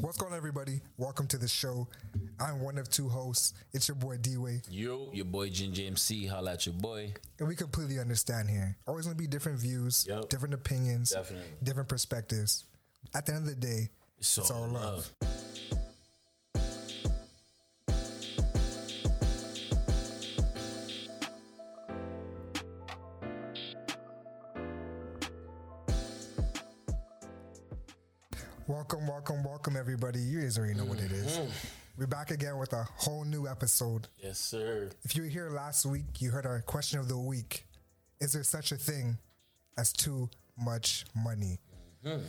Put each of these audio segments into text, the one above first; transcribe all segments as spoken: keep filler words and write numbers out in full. What's going on, everybody? Welcome to the show. I'm one of two hosts. It's your boy D-Way. Yo, your boy Ginger M C. Holla at your boy. And we completely understand here. Always going to be different views, yep. different opinions, Definitely. different perspectives. At the end of the day, it's all, it's all love. love. Welcome, welcome, welcome, everybody. You guys already know what it is. We're back again with a whole new episode. Yes, sir. If you were here last week, you heard our question of the week. Is there such a thing as too much money? Mm-hmm.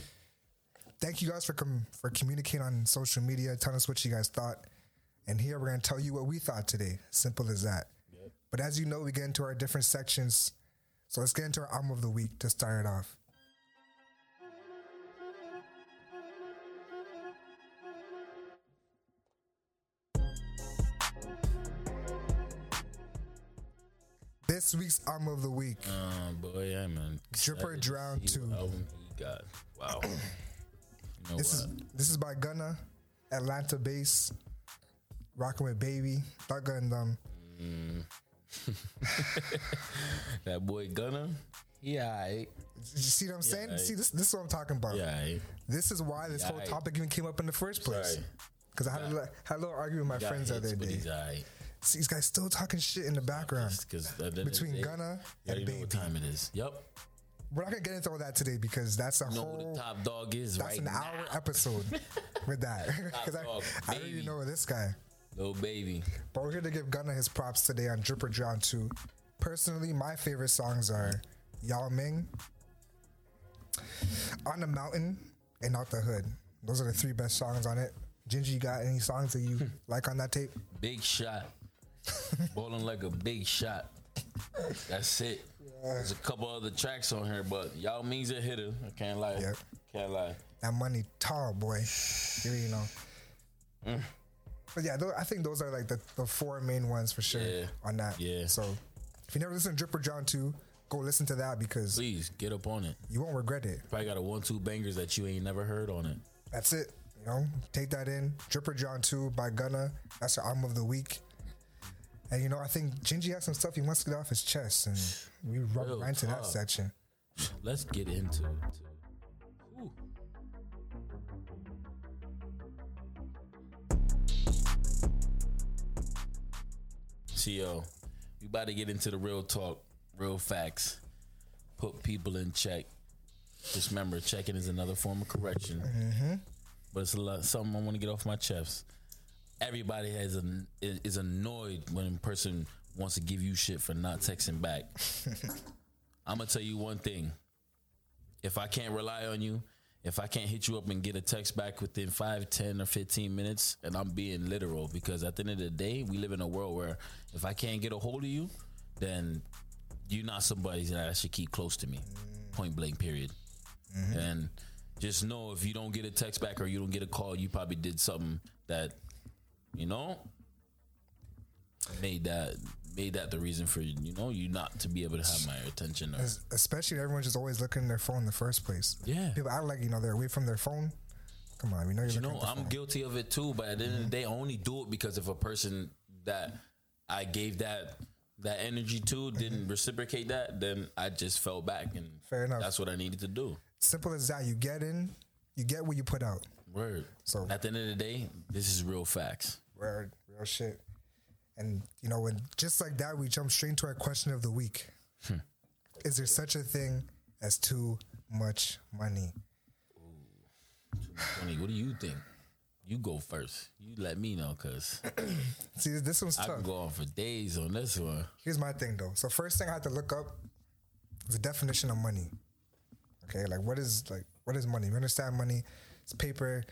Thank you guys for com- for communicating on social media, telling us what you guys thought. And here we're going to tell you what we thought today. Simple as that. Yep. But as you know, we get into our different sections. So let's get into our album of the week to start it off. This week's album of the week. Oh, boy, yeah, man. Dripper Drown two. Album he got. Wow. You know this, is, this is by Gunna, Atlanta bass, rocking with Baby, Thugger and them. Mm. That boy Gunna? Yeah. I, you see what I'm yeah, saying? I, see, this, this is what I'm talking about. Yeah. I, this is why this yeah, whole topic I, even came up in the first place. Because I had, yeah. a, had a little argument with my friends the other day. See, these guys still talking shit in the background cause, cause between it, Gunna yeah, and you know Baby. What time it is? Yep. We're not gonna get into all that today because that's a you know whole. Who the top dog is that's right an now. Hour episode with that because I, I don't even know this guy. Little Baby. But we're here to give Gunna his props today on Dripper Drown two. Personally, my favorite songs are Yao Ming, On the Mountain, and Out the Hood. Those are the three best songs on it. Ginger, you got any songs that you like on that tape? Big Shot. Bowling like a big shot. That's it. Yeah. There's a couple other tracks on here, but y'all means a hitter. I can't lie. Yep. Can't lie. That money tall, boy. You really know. Mm. But yeah, th- I think those are like the, the four main ones for sure yeah. on that. Yeah. So if you never listened to Dripper Drown two, go listen to that because please get up on it. You won't regret it. Probably got a one two bangers that you ain't never heard on it. That's it. You know, take that in. Dripper Drown two by Gunna. That's our album of the week. And, you know, I think Gingy has some stuff he wants to get off his chest, and we rub right into that section. Let's get into it. Ooh. See, yo, we about to get into the real talk, real facts, put people in check. Just remember, checking is another form of correction. Mm-hmm. But it's a lot, something I want to get off my chest. Everybody has an, is annoyed when a person wants to give you shit for not texting back. I'm going to tell you one thing. If I can't rely on you, if I can't hit you up and get a text back within five, ten, or fifteen minutes, and I'm being literal, because at the end of the day, we live in a world where if I can't get a hold of you, then you're not somebody that I should keep close to me. Point blank, period. Mm-hmm. And just know if you don't get a text back or you don't get a call, you probably did something that... You know, made that made that the reason for you know you not to be able to have my attention. Or especially everyone's just always looking at their phone in the first place. Yeah, people act like you know they're away from their phone. Come on, we know you're. You know, I'm phone. guilty of it too. But at the end mm-hmm. of the day, I only do it because if a person that I gave that that energy to didn't mm-hmm. reciprocate that, then I just fell back, and fair enough. That's what I needed to do. Simple as that. You get in, you get what you put out. Word. So at the end of the day, this is real facts. Word. Real shit. And you know, when just like that, we jump straight into our question of the week. Hmm. Is there such a thing as too much money? Ooh, too much money. What do you think? You go first. You let me know, cause see, this one's tough. I can go on for days on this one. Here's my thing, though. So first thing I had to look up is the definition of money. Okay, like what is like what is money? You understand money? It's paper.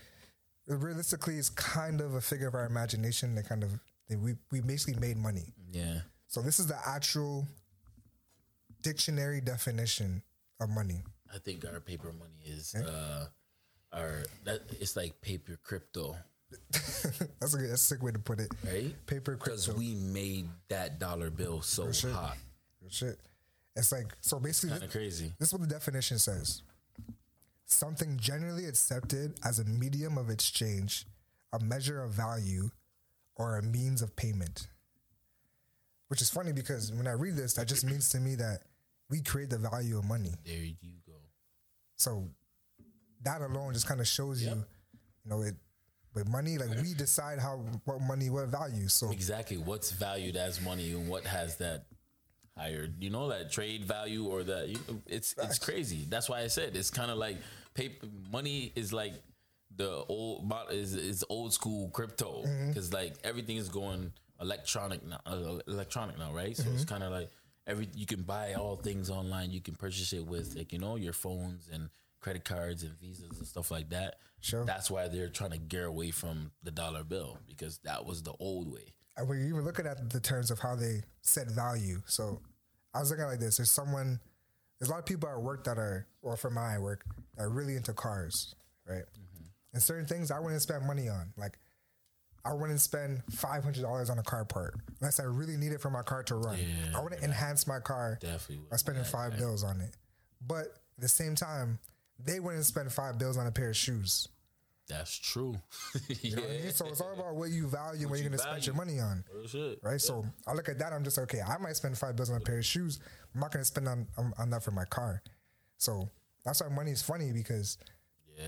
Realistically, it's kind of a figure of our imagination. That kind of they, we we basically made money. Yeah. So this is the actual dictionary definition of money. I think our paper money is yeah. uh, our that it's like paper crypto. That's a good, that's a sick way to put it. Right? Paper crypto. Because we made that dollar bill so Real shit. hot. Real shit. It's like so basically. Kind of crazy. This is what the definition says. something generally accepted as a medium of exchange, a measure of value, or a means of payment. Which is funny because when I read this, that just means to me that we create the value of money. There you go. So that alone just kind of shows yep. you, you know, it with money, like we decide how what money, what value. So exactly what's valued as money and what has that higher, you know, that trade value or that you, it's Facts. It's crazy. That's why I said it's kind of like paper money is like the old is is old school crypto because mm-hmm. like everything is going electronic now, uh, electronic now, right? So mm-hmm. it's kind of like every you can buy all things online. You can purchase it with like you know your phones and credit cards and visas and stuff like that. Sure, that's why they're trying to gear away from the dollar bill because that was the old way. And we're even looking at the terms of how they set value. So I was looking at it like this: there's someone, there's a lot of people at work that are, or for my work, that are really into cars, right? Mm-hmm. And certain things I wouldn't spend money on, like. I wouldn't spend five hundred dollars on a car part unless I really need it for my car to run. Yeah, I wouldn't right. enhance my car Definitely by spending that, five right. bills on it. But at the same time, they wouldn't spend five bills on a pair of shoes. That's true. You know yeah. what I mean? So it's all about what you value and what you're going to spend your money on. Shit. Right? Yeah. So I look at that, I'm just, okay, I might spend five bills on a pair of shoes. I'm not going to spend on, on, on that for my car. So that's why money is funny because yeah.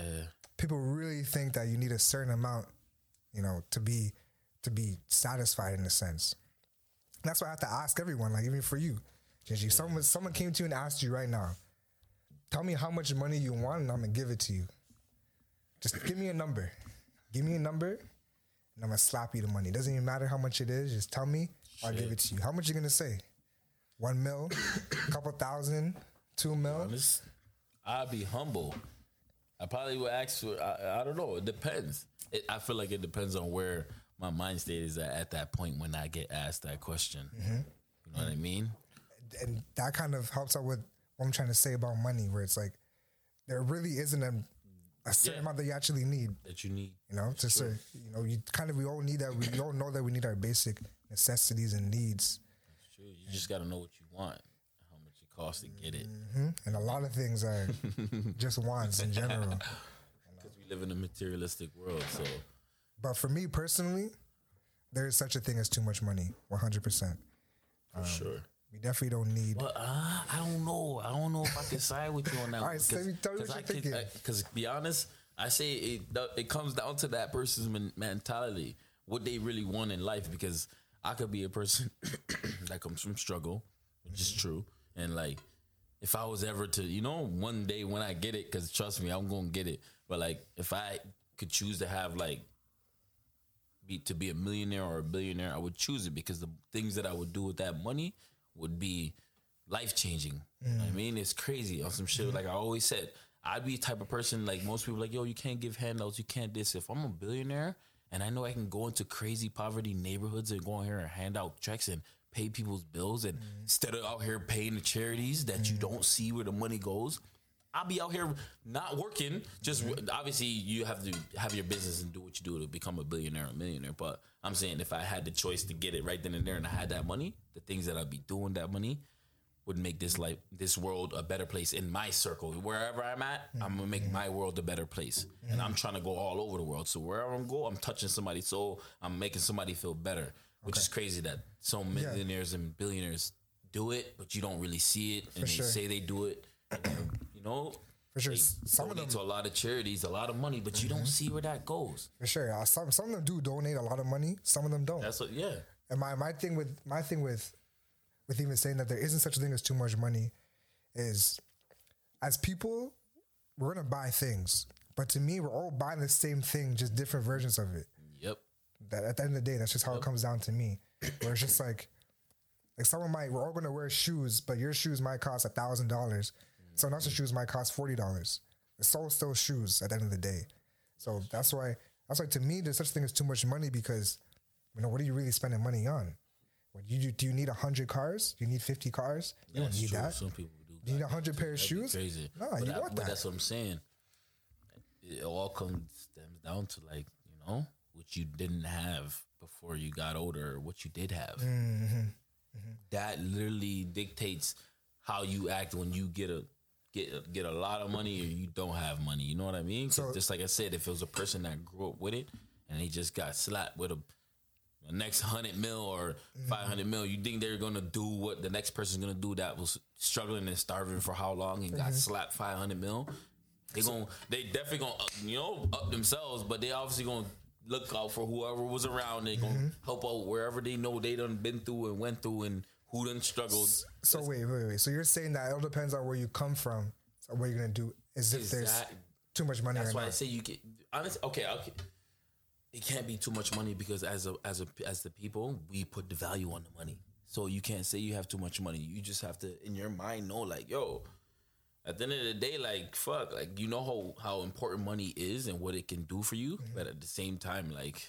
people really think that you need a certain amount you know, to be, to be satisfied in a sense. And that's why I have to ask everyone, like even for you, Gigi, yeah. someone, someone came to you and asked you right now, tell me how much money you want and I'm going to give it to you. Just give me a number. Give me a number and I'm going to slap you the money. It doesn't even matter how much it is. Just tell me, Shit. I'll give it to you. How much you going to say? One mil, a couple thousand, two mil. Honest, I'll be humble. I probably would ask for, I, I don't know. It depends. It, I feel like it depends on where my mind state is at, at that point when I get asked that question. Mm-hmm. You know what I mean? And that kind of helps out with what I'm trying to say about money, where it's like there really isn't a, a certain yeah. amount that you actually need. That you need. You know, to say, you know, you kind of, we all need that. We all know that we need our basic necessities and needs. That's true. You and just got to know what you want, how much it costs to get it. Mm-hmm. And a lot of things are just wants in general. Live in a materialistic world, so. But for me personally, there is such a thing as too much money, one hundred percent. For um, sure. We definitely don't need. Well, uh, I don't know. I don't know if I can side with you on that. All right, so tell me what you're thinking. Because to be honest, I say it, it comes down to that person's men- mentality, what they really want in life, because I could be a person that comes from struggle, which mm-hmm. is true, and like, if I was ever to, you know, one day when I get it, because trust me, I'm going to get it. But, like, if I could choose to have, like, be to be a millionaire or a billionaire, I would choose it because the things that I would do with that money would be life-changing. Mm. You know what I mean? It's crazy on some shit. Like I always said, I'd be the type of person, like, most people like, yo, you can't give handouts, you can't this. If I'm a billionaire and I know I can go into crazy poverty neighborhoods and go in here and hand out checks and pay people's bills and mm. instead of out here paying the charities that mm. you don't see where the money goes, I'll be out here not working. Just mm. obviously you have to have your business and do what you do to become a billionaire or millionaire. But I'm saying if I had the choice to get it right then and there and I had that money, the things that I'd be doing that money would make this life, this world a better place in my circle. Wherever I'm at, mm. I'm going to make mm. my world a better place. Mm. And I'm trying to go all over the world. So wherever I'm going, I'm touching somebody's soul. I'm making somebody feel better. Which okay. is crazy that some millionaires yeah. and billionaires do it, but you don't really see it, and For they sure. say they do it. And, you know, For sure. they some donate of them, to a lot of charities, a lot of money, but mm-hmm. you don't see where that goes. For sure, uh, some some of them do donate a lot of money, some of them don't. That's what, yeah. And my, my thing with my thing with with even saying that there isn't such a thing as too much money is, as people, we're gonna buy things, but to me, we're all buying the same thing, just different versions of it. Yep. That at the end of the day, that's just how yep. it comes down to me. Where it's just like, like someone might, we're all going to wear shoes, but your shoes might cost one thousand dollars. Mm-hmm. Someone else's shoes might cost forty dollars. It's all still shoes at the end of the day. So that's why, that's why to me, there's such a thing as too much money because, you know, what are you really spending money on? What, you, you, do you need one hundred cars? Do you need fifty cars? You that's don't need true. That. Some people do. Do you need one hundred pair of shoes? Crazy. No, but you I, want that. But that's what I'm saying. It all comes stems down to like, you know, what you didn't have before you got older, what you did have. Mm-hmm. Mm-hmm. That literally dictates how you act when you get a get get a lot of money or you don't have money. You know what I mean? So, just like I said, if it was a person that grew up with it and they just got slapped with a, a next hundred mil or five hundred mil, you think they're gonna do what the next person's gonna do that was struggling and starving for how long and mm-hmm. got slapped five hundred mil? They gonna they definitely gonna you know up themselves, but they obviously gonna look out for whoever was around. They gonna mm-hmm. help out wherever they know they done been through and went through and who done struggled. So That's, wait, wait, wait. So you're saying that it all depends on where you come from, so what you're gonna do is if there's that, too much money. That's why not. I say you get honestly. Okay, okay. It can't be too much money because as a as a as the people we put the value on the money. So you can't say you have too much money. You just have to in your mind know like yo. At the end of the day, like, fuck, like, you know how, how important money is and what it can do for you. Mm-hmm. But at the same time, like,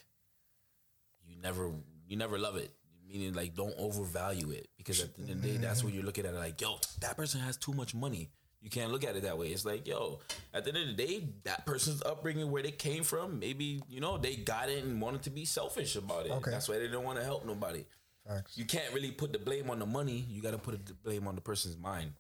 you never you never love it. Meaning, like, don't overvalue it. Because at the end of the day, that's when you're looking at it like, yo, that person has too much money. You can't look at it that way. It's like, yo, at the end of the day, that person's upbringing, where they came from, maybe, you know, they got it and wanted to be selfish about it. Okay. That's why they don't want to help nobody. Facts. You can't really put the blame on the money. You got to put the blame on the person's mind.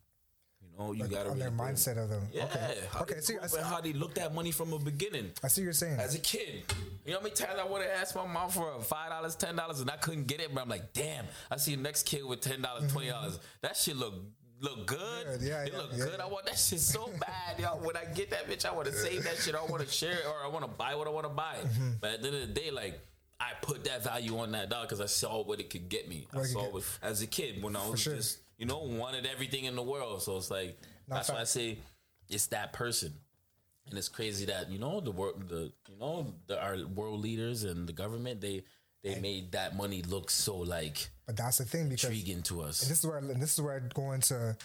You know, you like got to on their mindset them. Of them. Yeah. Okay. How okay. They see, I see how they looked at money from the beginning. I see what you're saying. As a kid, you know how many times I would have asked my mom for five dollars, ten dollars, and I couldn't get it. But I'm like, damn, I see the next kid with ten dollars, twenty dollars. Mm-hmm. That shit look look good. Yeah, yeah, it yeah, look yeah, good. Yeah. I want that shit so bad, y'all. When I get that bitch, I want to save that shit. I want to share it, or I want to buy what I want to buy. Mm-hmm. But at the end of the day, like. I put that value on that dollar because I saw what it could get me. What I saw it as a kid when I was sure. just, you know, wanted everything in the world. So it's like, Not that's fact. Why I say it's that person. And it's crazy that, you know, the world, the, you know, the, our world leaders and the government, they, they and made that money look so like, but that's the thing because intriguing to us. And this is where, I, and this is where I go into,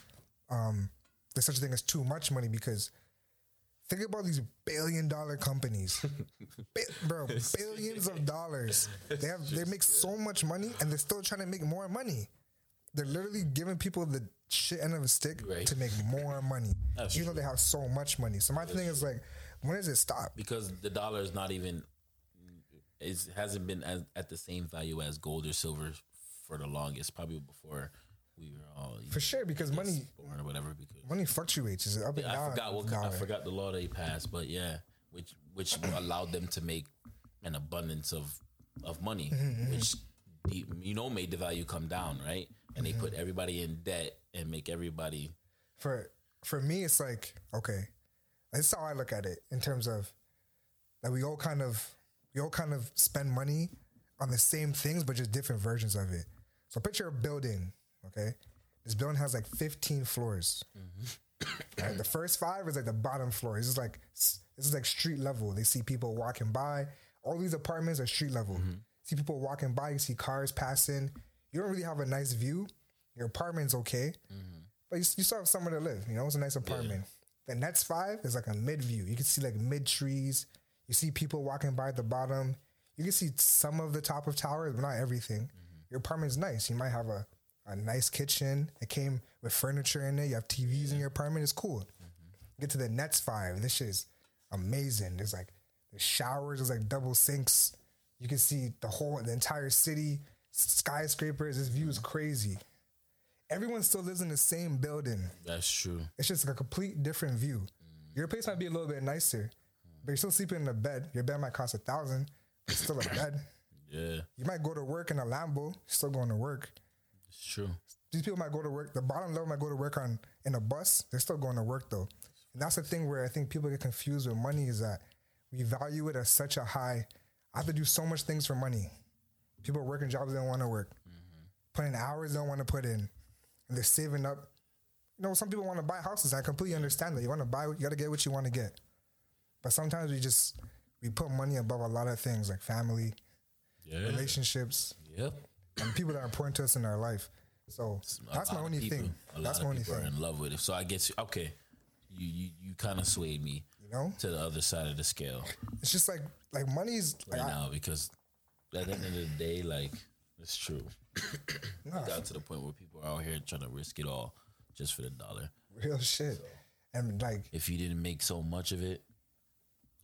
um, there's such a thing as too much money because think about these billion-dollar companies, Bi- bro. Billions of dollars. They have they make so much money, and they're still trying to make more money. They're literally giving people the shit end of a stick right. to make more money. That's you true. Know they have so much money. So my That's thing true. Is like, when does it stop? Because the dollar is not even, it hasn't been as, at the same value as gold or silver for the longest. Probably before. We were all for sure because money or whatever because money fluctuates. Is it up yeah, and down? I forgot what dollar. I forgot the law they passed, but yeah, which which allowed them to make an abundance of of money, mm-hmm. which you know made the value come down, right? And mm-hmm. they put everybody in debt and make everybody. For for me, it's like okay, that's how I look at it in terms of that we all kind of we all kind of spend money on the same things, but just different versions of it. So picture a building. Okay, this building has like fifteen floors. Mm-hmm. Right? The first five is like the bottom floor. This is like this is like street level. They see people walking by. All these apartments are street level. Mm-hmm. See people walking by. You see cars passing. You don't really have a nice view. Your apartment's okay, mm-hmm. but you, you still have somewhere to live. You know, it's a nice apartment. Yeah. The next five is like a mid view. You can see like mid trees. You see people walking by at the bottom. You can see some of the top of towers, but not everything. Mm-hmm. Your apartment's nice. You might have a A nice kitchen. It came with furniture in it. You have T Vs in your apartment. It's cool. Mm-hmm. Get to the next five. This shit is amazing. There's like the showers. There's like double sinks. You can see the whole, the entire city, skyscrapers. This view is crazy. Everyone still lives in the same building. That's true. It's just like a complete different view. Mm-hmm. Your place might be a little bit nicer, but you're still sleeping in a bed. Your bed might cost a thousand. It's still a bed. Yeah. You might go to work in a Lambo. You're still going to work. True. These people might go to work. The bottom level might go to work on in a bus. They're still going to work though, and that's the thing where I think people get confused with money is that we value it as such a high. I have to do so much things for money. People are working jobs they don't want to work, mm-hmm. putting hours they don't want to put in, and they're saving up. You know, some people want to buy houses. I completely understand that. You want to buy, you got to get what you want to get. But sometimes we just we put money above a lot of things like family, yeah. relationships. Yep. And people that are important to us in our life. So that's my only people, thing. A lot that's of people are in love with it. So I guess, okay, you you, you kind of swayed me you know? to the other side of the scale. It's just like, like money's... Right like now, I, because at the end of the day, like, it's true. Nah. It got to the point where people are out here trying to risk it all just for the dollar. Real shit. So, and like... If you didn't make so much of it,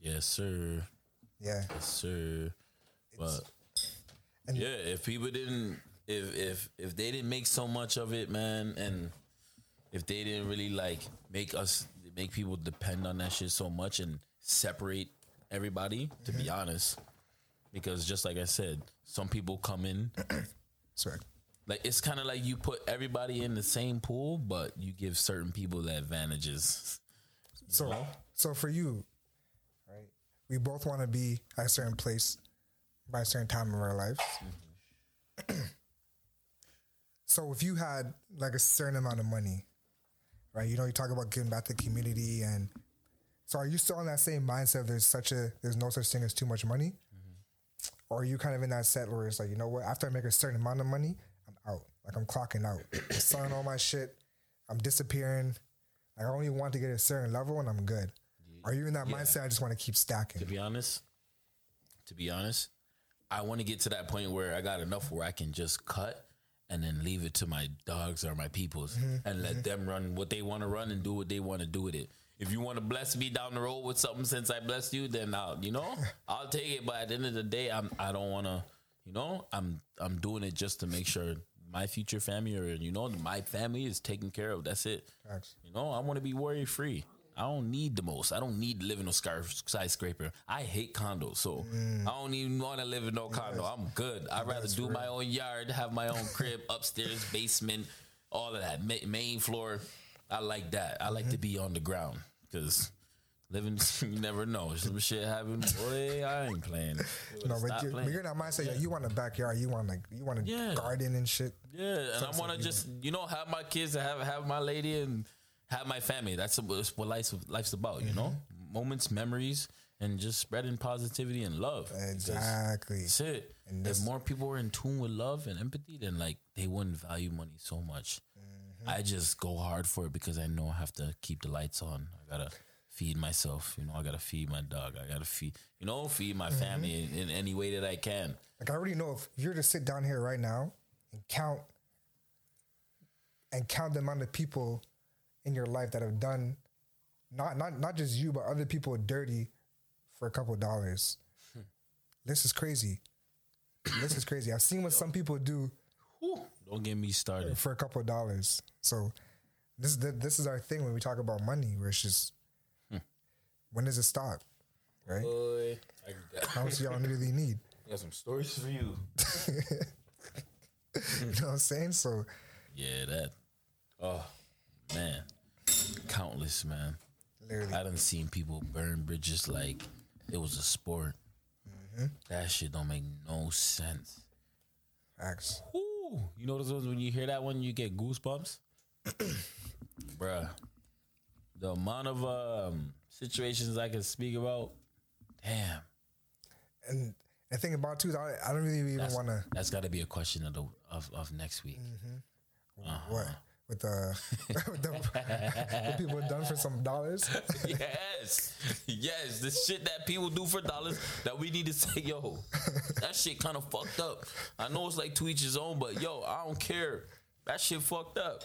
yes, sir. Yeah. Yes, sir. It's, but... And yeah, if people didn't, if if if they didn't make so much of it, man, and if they didn't really like make us make people depend on that shit so much and separate everybody, to mm-hmm. be honest. Because just like I said, some people come in. Sorry. Like, it's kind of like you put everybody in the same pool, but you give certain people the advantages. So, know? so for you, right? We both want to be at a certain place by a certain time of our lives. Mm-hmm. So if you had like a certain amount of money, right? You know, you talk about giving back to the community, and so are you still on that same mindset? There's such a there's no such thing as too much money, mm-hmm. or are you kind of in that set where it's like, you know what? After I make a certain amount of money, I'm out. Like, I'm clocking out. I'm selling all my shit. I'm disappearing. Like, I only want to get a certain level, and I'm good. Yeah. Are you in that yeah. mindset? I just want to keep stacking. To be honest, to be honest, I want to get to that point where I got enough where I can just cut and then leave it to my dogs or my peoples mm-hmm. and let mm-hmm. them run what they want to run and do what they want to do with it. If you want to bless me down the road with something since I blessed you, then I'll, you know, I'll take it. But at the end of the day, I'm, I don't want to, you know, I'm, I'm doing it just to make sure my future family or, you know, my family is taken care of. That's it. Thanks. You know, I want to be worry free. I don't need the most. I don't need to live in a skyscraper. I hate condos, so mm. I don't even want to live in no condo. Yes. I'm good. I'd rather do my own yard, have my own crib, upstairs, basement, all of that. Ma- main floor. I like that. I like mm-hmm. to be on the ground because living, you never know. Some shit happens. Boy, I ain't playing. No, but you're, playing. But you're not mindset. Yeah. You want a backyard. You want like you want a yeah. garden and shit. Yeah, and Something I want to just you know have my kids and have have my lady and. Have my family. That's what life's, life's about, you mm-hmm. know? Moments, memories, and just spreading positivity and love. Exactly. That's it. And if more people were in tune with love and empathy, then, like, they wouldn't value money so much. Mm-hmm. I just go hard for it because I know I have to keep the lights on. I got to feed myself. You know, I got to feed my dog. I got to feed, you know, feed my mm-hmm. family in, in any way that I can. Like, I already know if you're to sit down here right now and count and count the amount of people in your life that have done not not not just you but other people dirty for a couple of dollars. Hmm. This is crazy. This is crazy. I've seen what Yo. some people do. Don't get me started. For a couple of dollars. So this is the, this is our thing when we talk about money, where it's just hmm. when does it stop? Right? Boy, I how much y'all really need? I got some stories for you. You know what I'm saying? So yeah, that. Oh man. Countless, man. Literally. I done seen people burn bridges like it was a sport. Mm-hmm. That shit don't make no sense. Facts. Ooh, you know those ones when you hear that one, you get goosebumps? Bruh. The amount of um, situations I can speak about, damn. And I think about too, I, I don't really even want to. That's got to be a question of the of, of next week. Mm-hmm. Uh-huh. What? With the, with the with people done for some dollars. Yes. Yes. The shit that people do for dollars that we need to say, yo, that shit kind of fucked up. I know it's like to each his own, but yo, I don't care. That shit fucked up.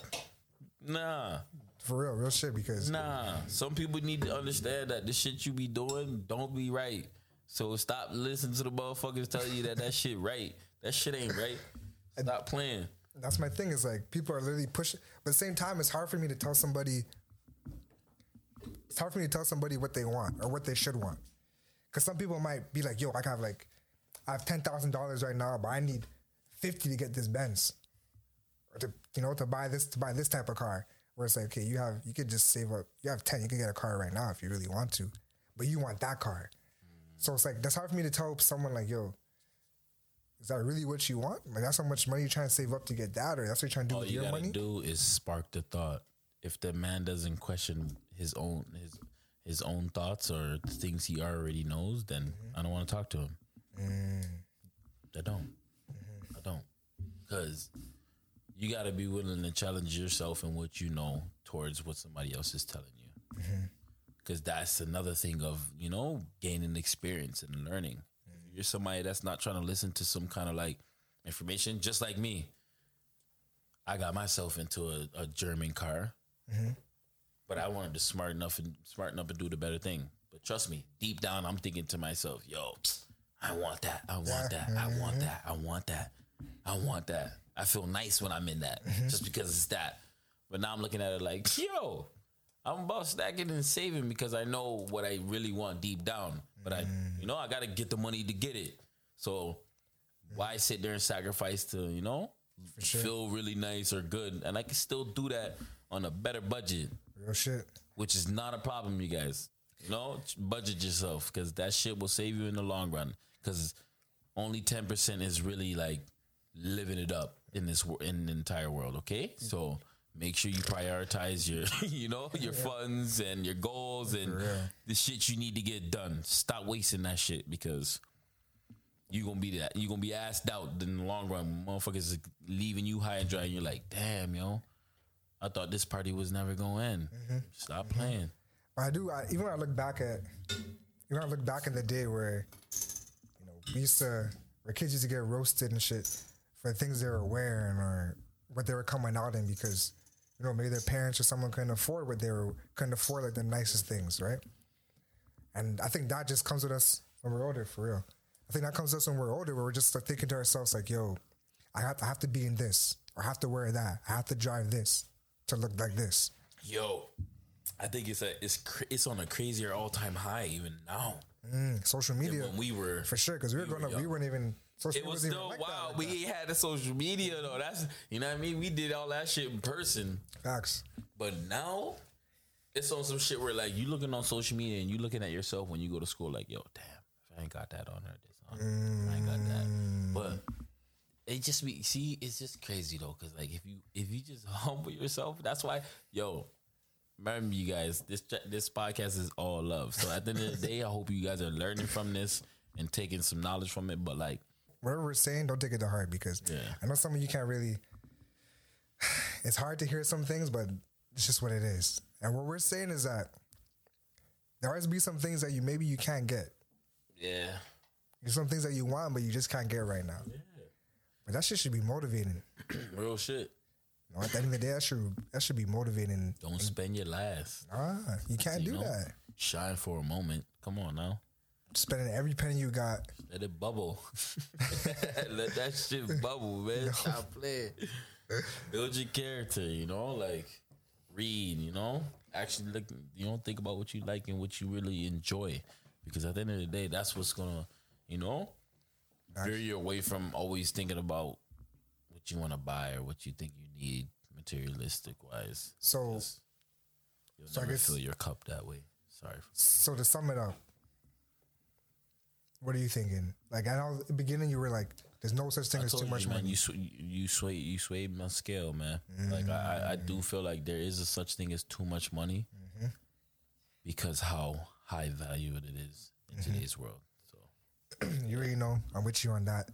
Nah. For real, real shit because. Nah. Some people need to understand that the shit you be doing don't be right. So stop listening to the motherfuckers tell you that that shit right. That shit ain't right. Stop playing. That's my thing. Is like people are literally pushing, but at the same time, it's hard for me to tell somebody. It's hard for me to tell somebody what they want or what they should want, because some people might be like, "Yo, I have like, I have ten thousand dollars right now, but I need fifty to get this Benz, or to you know to buy this to buy this type of car." Where it's like, okay, you have you could just save up. You have ten, you can get a car right now if you really want to, but you want that car, so it's like that's hard for me to tell someone like, "Yo, is that really what you want? Like, that's how much money you're trying to save up to get that, or that's what you're trying to do All with you your money?" All you gotta do is spark the thought. If the man doesn't question his own his his own thoughts or things he already knows, then mm-hmm. I don't want to talk to him. Mm. I don't. Mm-hmm. I don't. Because you gotta be willing to challenge yourself and what you know towards what somebody else is telling you. Because mm-hmm. that's another thing of, you know, gaining experience and learning. You're somebody that's not trying to listen to some kind of like information. Just like me, I got myself into a, a German car, mm-hmm. but I wanted to smart enough and smarten up and do the better thing. But trust me, deep down, I'm thinking to myself, "Yo, I want that. I want that. I want that. I want that. I want that. I feel nice when I'm in that, mm-hmm. just because it's that." But now I'm looking at it like, yo, I'm about stacking and saving because I know what I really want deep down. But I, you know, I got to get the money to get it. So why sit there and sacrifice to, you know, for sure, feel really nice or good? And I can still do that on a better budget. Real shit. Which is not a problem, you guys. You know, budget yourself because that shit will save you in the long run. Because only ten percent is really like living it up in this in the entire world. Okay, so make sure you prioritize your, you know, your yeah. funds and your goals and the shit you need to get done. Stop wasting that shit because you're gonna be that you're gonna be asked out in the long run. Motherfuckers leaving you high and dry, and you're like, damn, yo, I thought this party was never gonna end. Mm-hmm. Stop mm-hmm. playing. I do. I, even when I look back at, even when I look back in the day where, you know, we used to, where kids used to get roasted and shit for things they were wearing or what they were coming out in because, you know, maybe their parents or someone couldn't afford what they were, couldn't afford like the nicest things, right? And I think that just comes with us when we're older, for real. I think that comes with us when we're older, where we're just like, thinking to ourselves like, yo, I have to, I have to be in this, or I have to wear that, I have to drive this to look like this. Yo, I think it's a, it's cr- it's on a crazier all time high even now. Mm, social media when we were for sure because we were we growing were up, young. We weren't even. Social it was still like wow. Like we that. Had a social media though. That's you know what I mean. We did all that shit in person. Facts. But now it's on some shit where like you looking on social media and you looking at yourself when you go to school. Like yo, damn, if I ain't got that on her, this on mm. I ain't got that. But it just be see, it's just crazy though. Because like if you if you just humble yourself, that's why yo. Remember, you guys, this this podcast is all love. So at the end of the day, I hope you guys are learning from this and taking some knowledge from it. But like, whatever we're saying, don't take it to heart because yeah. I know some of you can't really. It's hard to hear some things, but it's just what it is. And what we're saying is that there always be some things that you maybe you can't get. Yeah, there's some things that you want, but you just can't get right now. Yeah. But that shit should be motivating. Real shit. No, at the end of the day, that should, that should be motivating. Don't and, spend your last. Nah, you can't you do know, that. Shine for a moment. Come on now. Spending every penny you got. Let it bubble. Let that shit bubble, man. No. Stop playing. Build your character, you know? Like, read, you know? Actually, look, you know, think about what you like and what you really enjoy. Because at the end of the day, that's what's going to, you know, veer you away from always thinking about what you want to buy or what you think you need materialistic wise. So you'll so never I guess, fill your cup that way. Sorry. So to sum it up, what are you thinking? Like I know at the beginning you were like, "There's no such thing I as too you, much man, money." You sw- you sway you sway my scale, man. Mm-hmm. Like I, I, I do feel like there is a such thing as too much money mm-hmm. because how high valued it is in mm-hmm. today's world. So you yeah. already know I'm with you on that.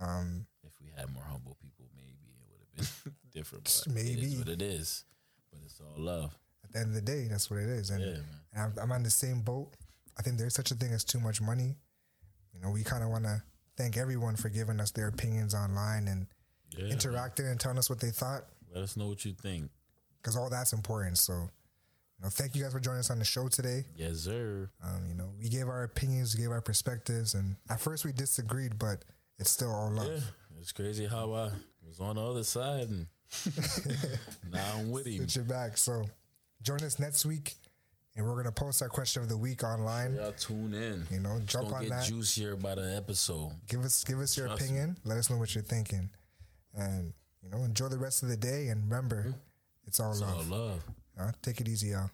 Yeah. Um. If we had more humble people, maybe it would have been different. But maybe. It is what it is. But it's all love. At the end of the day, that's what it is. And, yeah, and I'm, I'm on the same boat. I think there's such a thing as too much money. You know, we kind of want to thank everyone for giving us their opinions online and yeah, interacting man. and telling us what they thought. Let us know what you think. Because all that's important. So, you know, thank you guys for joining us on the show today. Yes, sir. Um, you know, we gave our opinions, we gave our perspectives. And at first we disagreed, but it's still all love. Yeah. It's crazy how I was on the other side and now I'm with him. Switch it back. So join us next week and we're going to post our question of the week online. Y'all tune in. You know, jump on that. It's going to get juicier by the episode. Give us, give us your Trust opinion. Me. Let us know what you're thinking. And, you know, enjoy the rest of the day. And remember, mm-hmm. it's all it's love. It's all love. Uh, take it easy, y'all.